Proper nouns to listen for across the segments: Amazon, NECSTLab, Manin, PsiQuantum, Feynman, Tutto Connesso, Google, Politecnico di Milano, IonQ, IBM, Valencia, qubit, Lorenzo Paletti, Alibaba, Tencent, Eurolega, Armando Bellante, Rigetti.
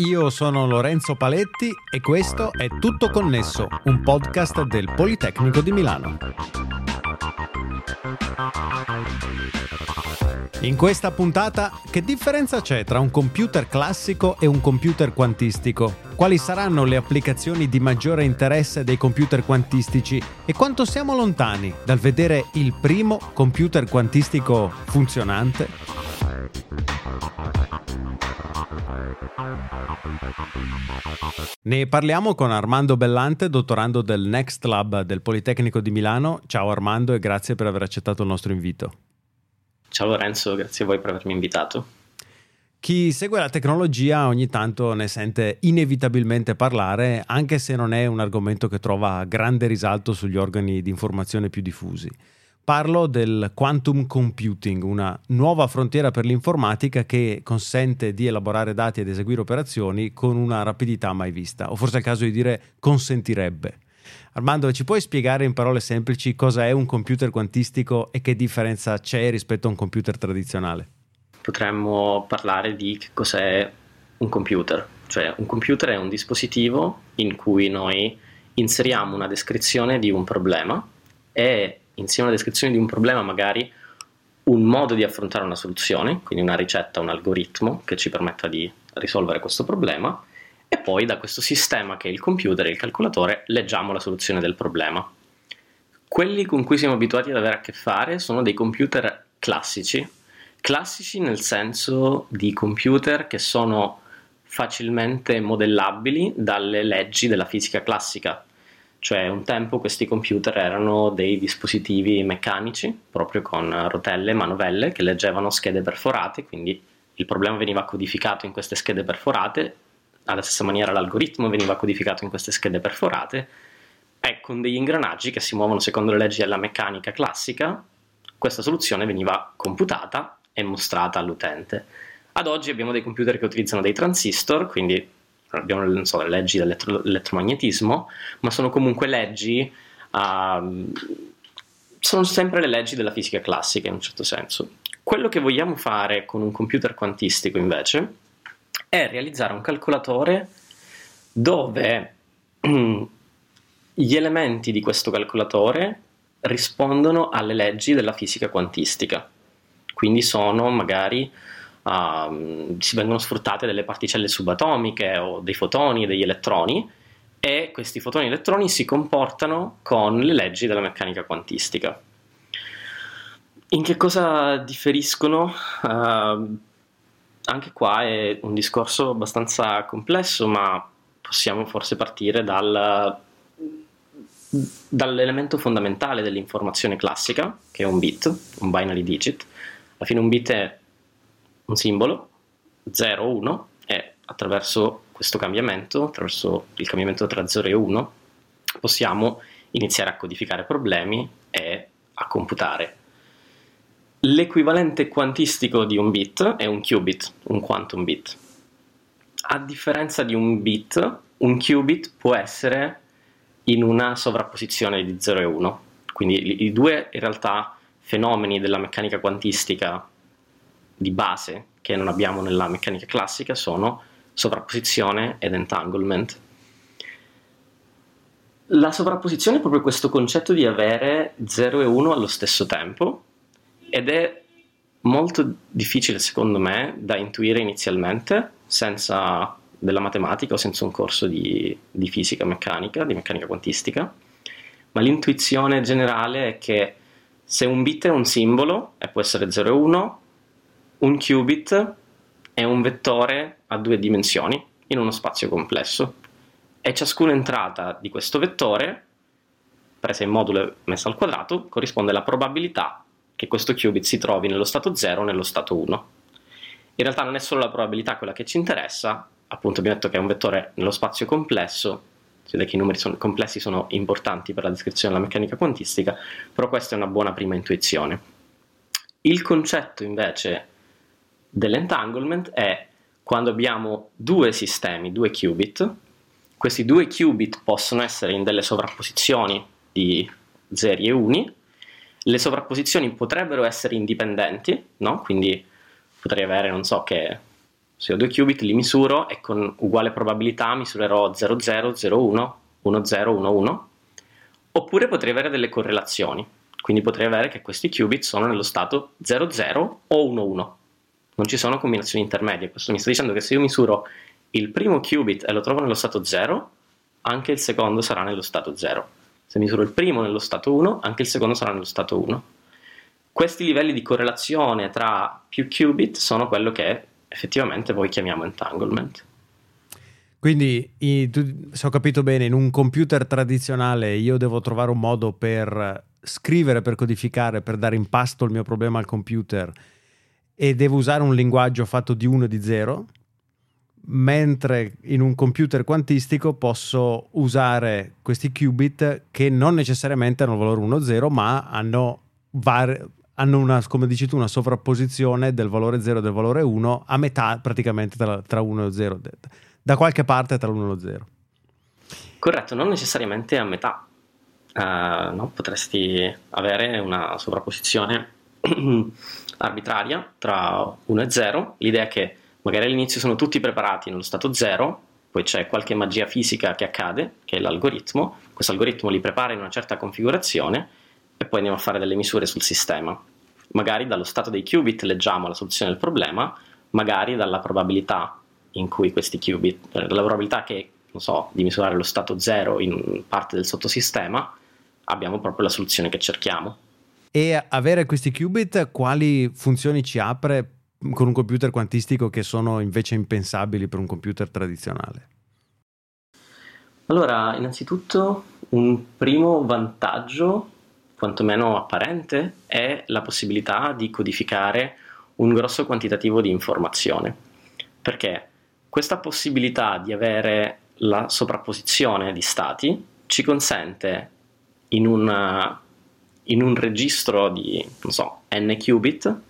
Io sono Lorenzo Paletti e questo è Tutto Connesso, un podcast del Politecnico di Milano. In questa puntata, che differenza c'è tra un computer classico e un computer quantistico? Quali saranno le applicazioni di maggiore interesse dei computer quantistici? E quanto siamo lontani dal vedere il primo computer quantistico funzionante? Ne parliamo con Armando Bellante, dottorando del NECSTLab del Politecnico di Milano. Ciao Armando e grazie per aver accettato il nostro invito. Ciao Lorenzo, grazie a voi per avermi invitato. Chi segue la tecnologia ogni tanto ne sente inevitabilmente parlare, anche se non è un argomento che trova grande risalto sugli organi di informazione più diffusi. Parlo del quantum computing, una nuova frontiera per l'informatica che consente di elaborare dati ed eseguire operazioni con una rapidità mai vista, o forse è il caso di dire consentirebbe. Armando, ci puoi spiegare in parole semplici cosa è un computer quantistico e che differenza c'è rispetto a un computer tradizionale? Potremmo parlare di che cos'è un computer. Cioè, un computer è un dispositivo in cui noi inseriamo una descrizione di un problema e insieme alla descrizione di un problema magari un modo di affrontare una soluzione, quindi una ricetta, un algoritmo che ci permetta di risolvere questo problema, e poi da questo sistema che è il computer e il calcolatore leggiamo la soluzione del problema. Quelli con cui siamo abituati ad avere a che fare sono dei computer classici nel senso di computer che sono facilmente modellabili dalle leggi della fisica classica. Cioè, un tempo questi computer erano dei dispositivi meccanici, proprio con rotelle e manovelle, che leggevano schede perforate, quindi il problema veniva codificato in queste schede perforate, alla stessa maniera l'algoritmo veniva codificato in queste schede perforate, e con degli ingranaggi che si muovono secondo le leggi della meccanica classica, questa soluzione veniva computata e mostrata all'utente. Ad oggi abbiamo dei computer che utilizzano dei transistor, quindi abbiamo le leggi dell'elettromagnetismo, ma sono comunque leggi, sono sempre le leggi della fisica classica in un certo senso. Quello che vogliamo fare con un computer quantistico invece è realizzare un calcolatore dove gli elementi di questo calcolatore rispondono alle leggi della fisica quantistica, quindi sono magari si vengono sfruttate delle particelle subatomiche o dei fotoni, degli elettroni, e questi fotoni e elettroni si comportano con le leggi della meccanica quantistica. In che cosa differiscono? Anche qua è un discorso abbastanza complesso, ma possiamo forse partire dall'elemento fondamentale dell'informazione classica, che è un bit, un binary digit. Alla fine un bit è un simbolo 0 1 e attraverso questo cambiamento, attraverso il cambiamento tra 0 e 1, possiamo iniziare a codificare problemi e a computare. L'equivalente quantistico di un bit è un qubit, un quantum bit. A differenza di un bit, un qubit può essere in una sovrapposizione di 0 e 1, quindi i due in realtà fenomeni della meccanica quantistica di base che non abbiamo nella meccanica classica sono sovrapposizione ed entanglement. La sovrapposizione è proprio questo concetto di avere 0 e 1 allo stesso tempo, ed è molto difficile secondo me da intuire inizialmente senza della matematica o senza un corso di fisica meccanica, di meccanica quantistica, ma l'intuizione generale è che se un bit è un simbolo e può essere 0 e 1, un qubit è un vettore a due dimensioni in uno spazio complesso e ciascuna entrata di questo vettore, presa in modulo e messa al quadrato, corrisponde alla probabilità che questo qubit si trovi nello stato 0 o nello stato 1. In realtà non è solo la probabilità quella che ci interessa, appunto abbiamo detto che è un vettore nello spazio complesso, si vede che i numeri complessi sono importanti per la descrizione della meccanica quantistica, però questa è una buona prima intuizione. Il concetto invece dell'entanglement è quando abbiamo due sistemi, due qubit, questi due qubit possono essere in delle sovrapposizioni di zeri e uni, le sovrapposizioni potrebbero essere indipendenti, no? Quindi potrei avere, non so, che se ho due qubit li misuro e con uguale probabilità misurerò 0, 0, 0, 1, 1, 0, 1, 1, oppure potrei avere delle correlazioni, quindi potrei avere che questi qubit sono nello stato 0, 0 o 1, 1, non ci sono combinazioni intermedie. Questo mi sta dicendo che se io misuro il primo qubit e lo trovo nello stato 0, anche il secondo sarà nello stato 0. Se misuro il primo nello stato 1, anche il secondo sarà nello stato 1. Questi livelli di correlazione tra più qubit sono quello che effettivamente poi chiamiamo entanglement. Quindi, se ho capito bene, in un computer tradizionale io devo trovare un modo per scrivere, per codificare, per dare in pasto il mio problema al computer, e devo usare un linguaggio fatto di 1 e di 0, mentre in un computer quantistico posso usare questi qubit che non necessariamente hanno valore 1 o 0, ma hanno una, come dici tu, una sovrapposizione del valore 0 e del valore 1 a metà praticamente tra 1 e 0, da qualche parte tra l'1 e lo 0. Corretto, non necessariamente a metà, no? Potresti avere una sovrapposizione arbitraria tra 1 e 0. L'idea è che magari all'inizio sono tutti preparati nello stato 0, poi c'è qualche magia fisica che accade, che è l'algoritmo. Questo algoritmo li prepara in una certa configurazione e poi andiamo a fare delle misure sul sistema. Magari dallo stato dei qubit leggiamo la soluzione del problema, magari dalla probabilità in cui questi qubit, la probabilità che, non so, di misurare lo stato 0 in parte del sottosistema, abbiamo proprio la soluzione che cerchiamo. E avere questi qubit quali funzioni ci apre con un computer quantistico che sono invece impensabili per un computer tradizionale? Allora, innanzitutto un primo vantaggio, quantomeno apparente, è la possibilità di codificare un grosso quantitativo di informazione, perché questa possibilità di avere la sovrapposizione di stati ci consente in un registro di, non so, n qubit,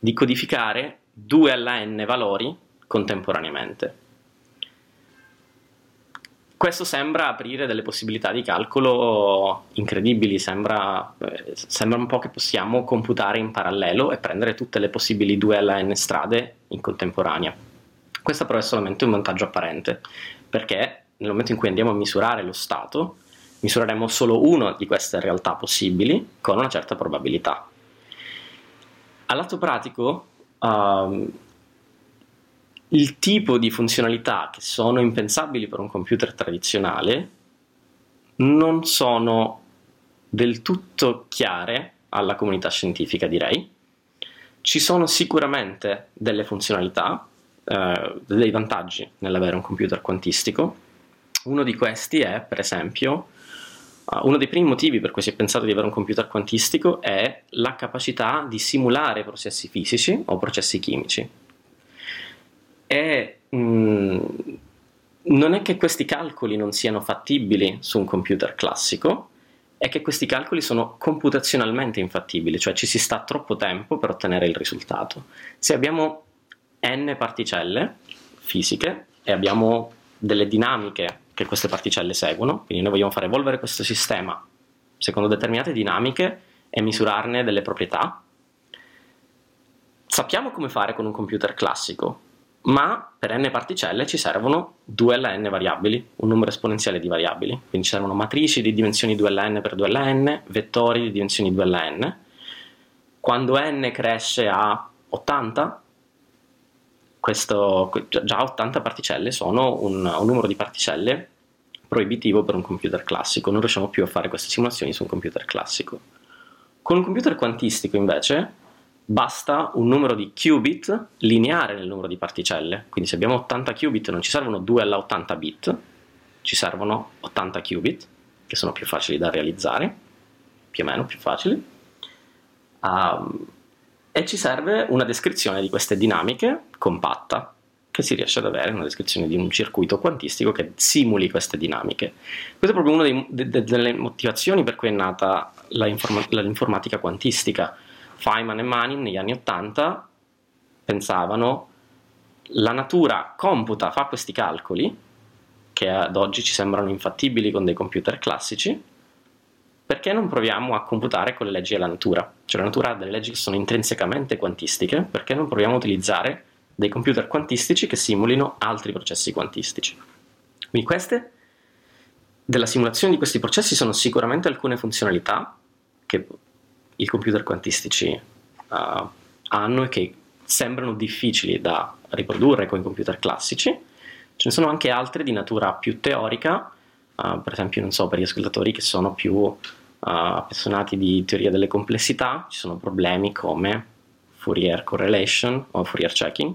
di codificare 2 alla n valori contemporaneamente. Questo sembra aprire delle possibilità di calcolo incredibili, sembra un po' che possiamo computare in parallelo e prendere tutte le possibili 2 alla n strade in contemporanea. Questo però è solamente un vantaggio apparente, perché nel momento in cui andiamo a misurare lo stato, misureremo solo uno di queste realtà possibili con una certa probabilità. A lato pratico, il tipo di funzionalità che sono impensabili per un computer tradizionale non sono del tutto chiare alla comunità scientifica, direi. Ci sono sicuramente delle funzionalità, dei vantaggi nell'avere un computer quantistico. Uno di questi è, per esempio, uno dei primi motivi per cui si è pensato di avere un computer quantistico è la capacità di simulare processi fisici o processi chimici. E non è che questi calcoli non siano fattibili su un computer classico, è che questi calcoli sono computazionalmente infattibili, cioè ci si sta troppo tempo per ottenere il risultato. Se abbiamo n particelle fisiche e abbiamo delle dinamiche che queste particelle seguono, quindi noi vogliamo far evolvere questo sistema secondo determinate dinamiche e misurarne delle proprietà, sappiamo come fare con un computer classico, ma per n particelle ci servono 2 alla n variabili, un numero esponenziale di variabili, quindi ci servono matrici di dimensioni 2 alla n per 2 alla n, vettori di dimensioni 2 alla n. Quando n cresce a 80, già 80 particelle sono un numero di particelle proibitivo per un computer classico, non riusciamo più a fare queste simulazioni su un computer classico. Con un computer quantistico invece basta un numero di qubit lineare nel numero di particelle, quindi se abbiamo 80 qubit non ci servono 2 alla 80 bit, ci servono 80 qubit che sono più facili da realizzare, più o meno più facili, e ci serve una descrizione di queste dinamiche compatta, che si riesce ad avere una descrizione di un circuito quantistico che simuli queste dinamiche. Questa è proprio una delle motivazioni per cui è nata l'informatica quantistica. Feynman e Manin negli anni 80 pensavano: la natura computa, fa questi calcoli, che ad oggi ci sembrano infattibili con dei computer classici, perché non proviamo a computare con le leggi della natura? Cioè la natura ha delle leggi che sono intrinsecamente quantistiche, perché non proviamo a utilizzare dei computer quantistici che simulino altri processi quantistici. Quindi queste, della simulazione di questi processi, sono sicuramente alcune funzionalità che i computer quantistici hanno e che sembrano difficili da riprodurre con i computer classici. Ce ne sono anche altre di natura più teorica, per esempio, non so, per gli ascoltatori che sono più appassionati di teoria delle complessità, ci sono problemi come Fourier correlation o Fourier checking,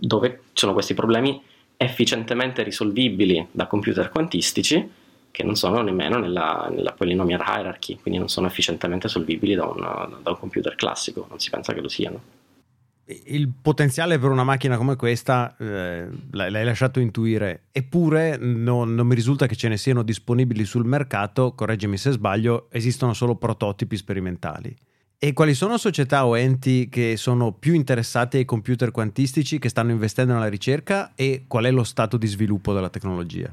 dove ci sono questi problemi efficientemente risolvibili da computer quantistici che non sono nemmeno nella polynomial hierarchy, quindi non sono efficientemente solvibili da un computer classico, non si pensa che lo siano. Il potenziale per una macchina come questa l'hai lasciato intuire, eppure non mi risulta che ce ne siano disponibili sul mercato, correggimi se sbaglio, esistono solo prototipi sperimentali. E quali sono società o enti che sono più interessati ai computer quantistici, che stanno investendo nella ricerca, e qual è lo stato di sviluppo della tecnologia?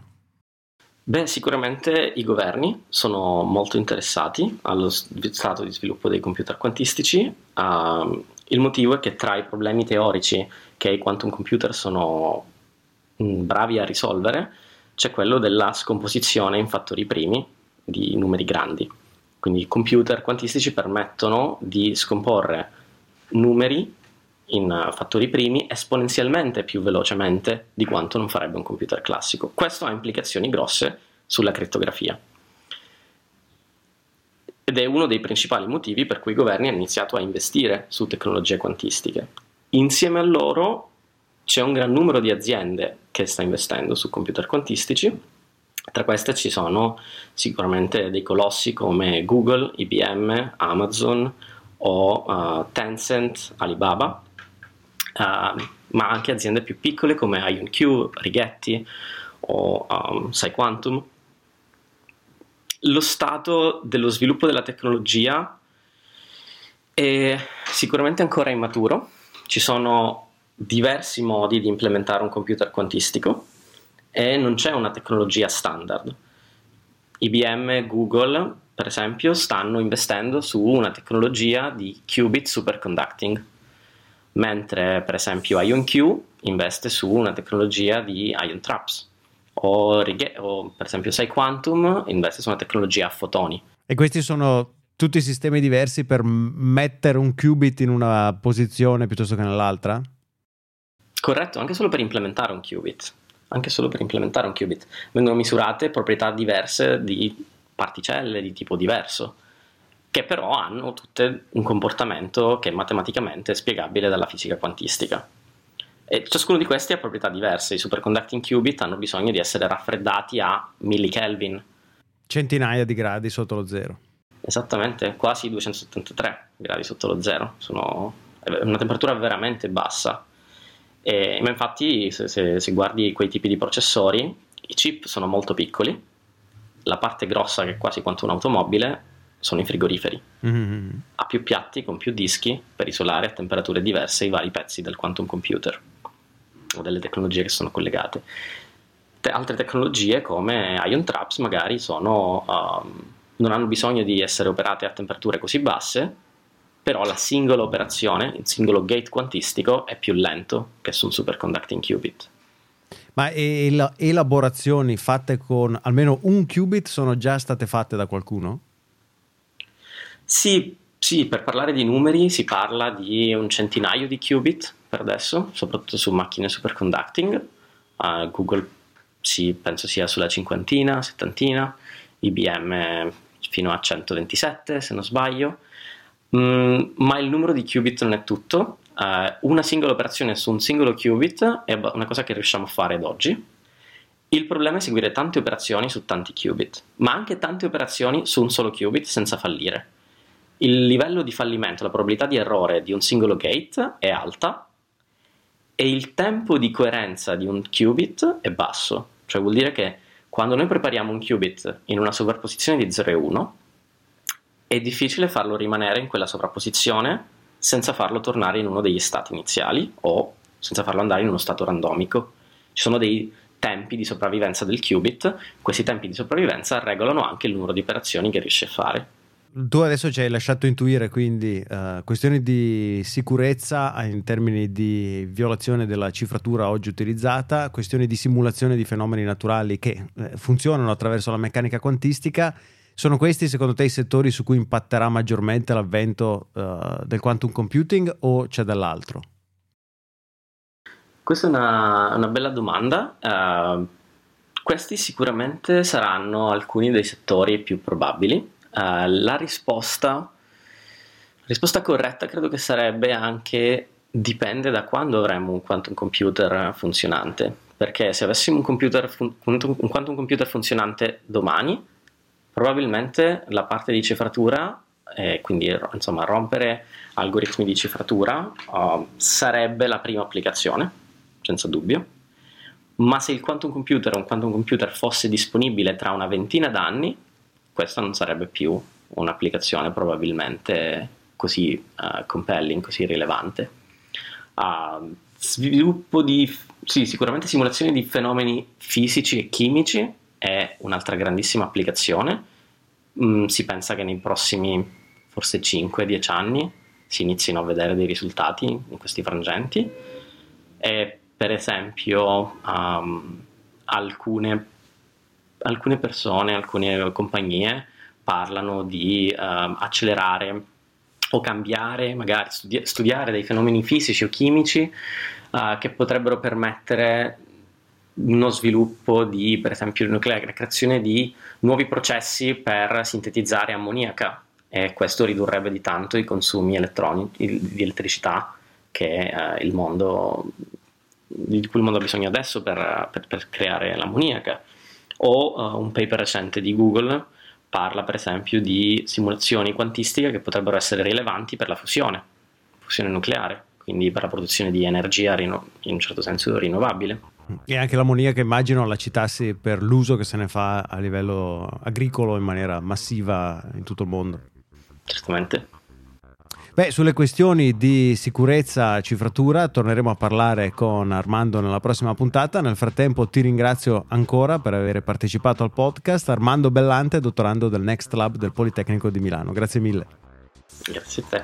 Beh, sicuramente i governi sono molto interessati allo stato di sviluppo dei computer quantistici. Il motivo è che tra i problemi teorici che i quantum computer sono bravi a risolvere c'è quello della scomposizione in fattori primi di numeri grandi. Quindi i computer quantistici permettono di scomporre numeri in fattori primi esponenzialmente più velocemente di quanto non farebbe un computer classico. Questo ha implicazioni grosse sulla crittografia. Ed è uno dei principali motivi per cui i governi hanno iniziato a investire su tecnologie quantistiche. Insieme a loro c'è un gran numero di aziende che sta investendo su computer quantistici. Tra queste ci sono sicuramente dei colossi come Google, IBM, Amazon o Tencent, Alibaba, ma anche aziende più piccole come IonQ, Rigetti o PsiQuantum. Lo stato dello sviluppo della tecnologia è sicuramente ancora immaturo. Ci sono diversi modi di implementare un computer quantistico e non c'è una tecnologia standard. IBM, Google, per esempio, stanno investendo su una tecnologia di qubit superconducting, mentre per esempio IonQ investe su una tecnologia di ion traps, o per esempio PsiQuantum investe su una tecnologia a fotoni. E questi sono tutti sistemi diversi per mettere un qubit in una posizione piuttosto che nell'altra? Corretto, anche solo per implementare un qubit. Vengono misurate proprietà diverse di particelle di tipo diverso, che però hanno tutte un comportamento che è matematicamente spiegabile dalla fisica quantistica. E ciascuno di questi ha proprietà diverse. I superconducting qubit hanno bisogno di essere raffreddati a millikelvin. Centinaia di gradi sotto lo zero. Esattamente, quasi 273 gradi sotto lo zero. È una temperatura veramente bassa. Ma infatti se guardi quei tipi di processori, i chip sono molto piccoli, la parte grossa, che è quasi quanto un'automobile, sono i frigoriferi. Mm-hmm. Ha più piatti con più dischi per isolare a temperature diverse i vari pezzi del quantum computer o delle tecnologie che sono collegate. Altre tecnologie come ion traps magari non hanno bisogno di essere operate a temperature così basse, però la singola operazione, il singolo gate quantistico è più lento che su un superconducting qubit. Ma elaborazioni fatte con almeno un qubit sono già state fatte da qualcuno? Sì, per parlare di numeri si parla di un centinaio di qubit per adesso, soprattutto su macchine superconducting. Google penso sia sulla cinquantina, settantina, IBM fino a 127 se non sbaglio. Ma il numero di qubit non è tutto. Una singola operazione su un singolo qubit è una cosa che riusciamo a fare ad oggi. Il problema è seguire tante operazioni su tanti qubit, ma anche tante operazioni su un solo qubit senza fallire. Il livello di fallimento, la probabilità di errore di un singolo gate è alta e il tempo di coerenza di un qubit è basso. Cioè vuol dire che quando noi prepariamo un qubit in una sovrapposizione di 0 e 1, è difficile farlo rimanere in quella sovrapposizione senza farlo tornare in uno degli stati iniziali o senza farlo andare in uno stato randomico. Ci sono dei tempi di sopravvivenza del qubit, questi tempi di sopravvivenza regolano anche il numero di operazioni che riesce a fare. Tu adesso ci hai lasciato intuire quindi questioni di sicurezza in termini di violazione della cifratura oggi utilizzata, questioni di simulazione di fenomeni naturali che funzionano attraverso la meccanica quantistica. Sono questi secondo te i settori su cui impatterà maggiormente l'avvento del quantum computing o c'è dell'altro? Questa è una bella domanda. Questi sicuramente saranno alcuni dei settori più probabili. La risposta corretta credo che sarebbe anche dipende da quando avremo un quantum computer funzionante, perché se avessimo un quantum computer funzionante domani, probabilmente la parte di cifratura, quindi insomma rompere algoritmi di cifratura, sarebbe la prima applicazione, senza dubbio. Ma se il quantum computer fosse disponibile tra una ventina d'anni, questa non sarebbe più un'applicazione probabilmente così compelling, così rilevante. Sicuramente simulazioni di fenomeni fisici e chimici è un'altra grandissima applicazione. Si pensa che nei prossimi forse 5-10 anni si inizino a vedere dei risultati in questi frangenti, e per esempio alcune persone, alcune compagnie parlano di accelerare o cambiare, magari studiare dei fenomeni fisici o chimici che potrebbero permettere uno sviluppo di, per esempio, la creazione di nuovi processi per sintetizzare ammoniaca, e questo ridurrebbe di tanto i consumi elettronici di elettricità che il mondo ha bisogno adesso per creare l'ammoniaca. O un paper recente di Google parla per esempio di simulazioni quantistiche che potrebbero essere rilevanti per la fusione nucleare, quindi per la produzione di energia in un certo senso rinnovabile. E anche l'ammoniaca, immagino, la citassi per l'uso che se ne fa a livello agricolo in maniera massiva in tutto il mondo. Certamente. Beh, sulle questioni di sicurezza e cifratura torneremo a parlare con Armando nella prossima puntata. Nel frattempo ti ringrazio ancora per aver partecipato al podcast. Armando Bellante, dottorando del NECSTLab del Politecnico di Milano. Grazie mille. Grazie a te.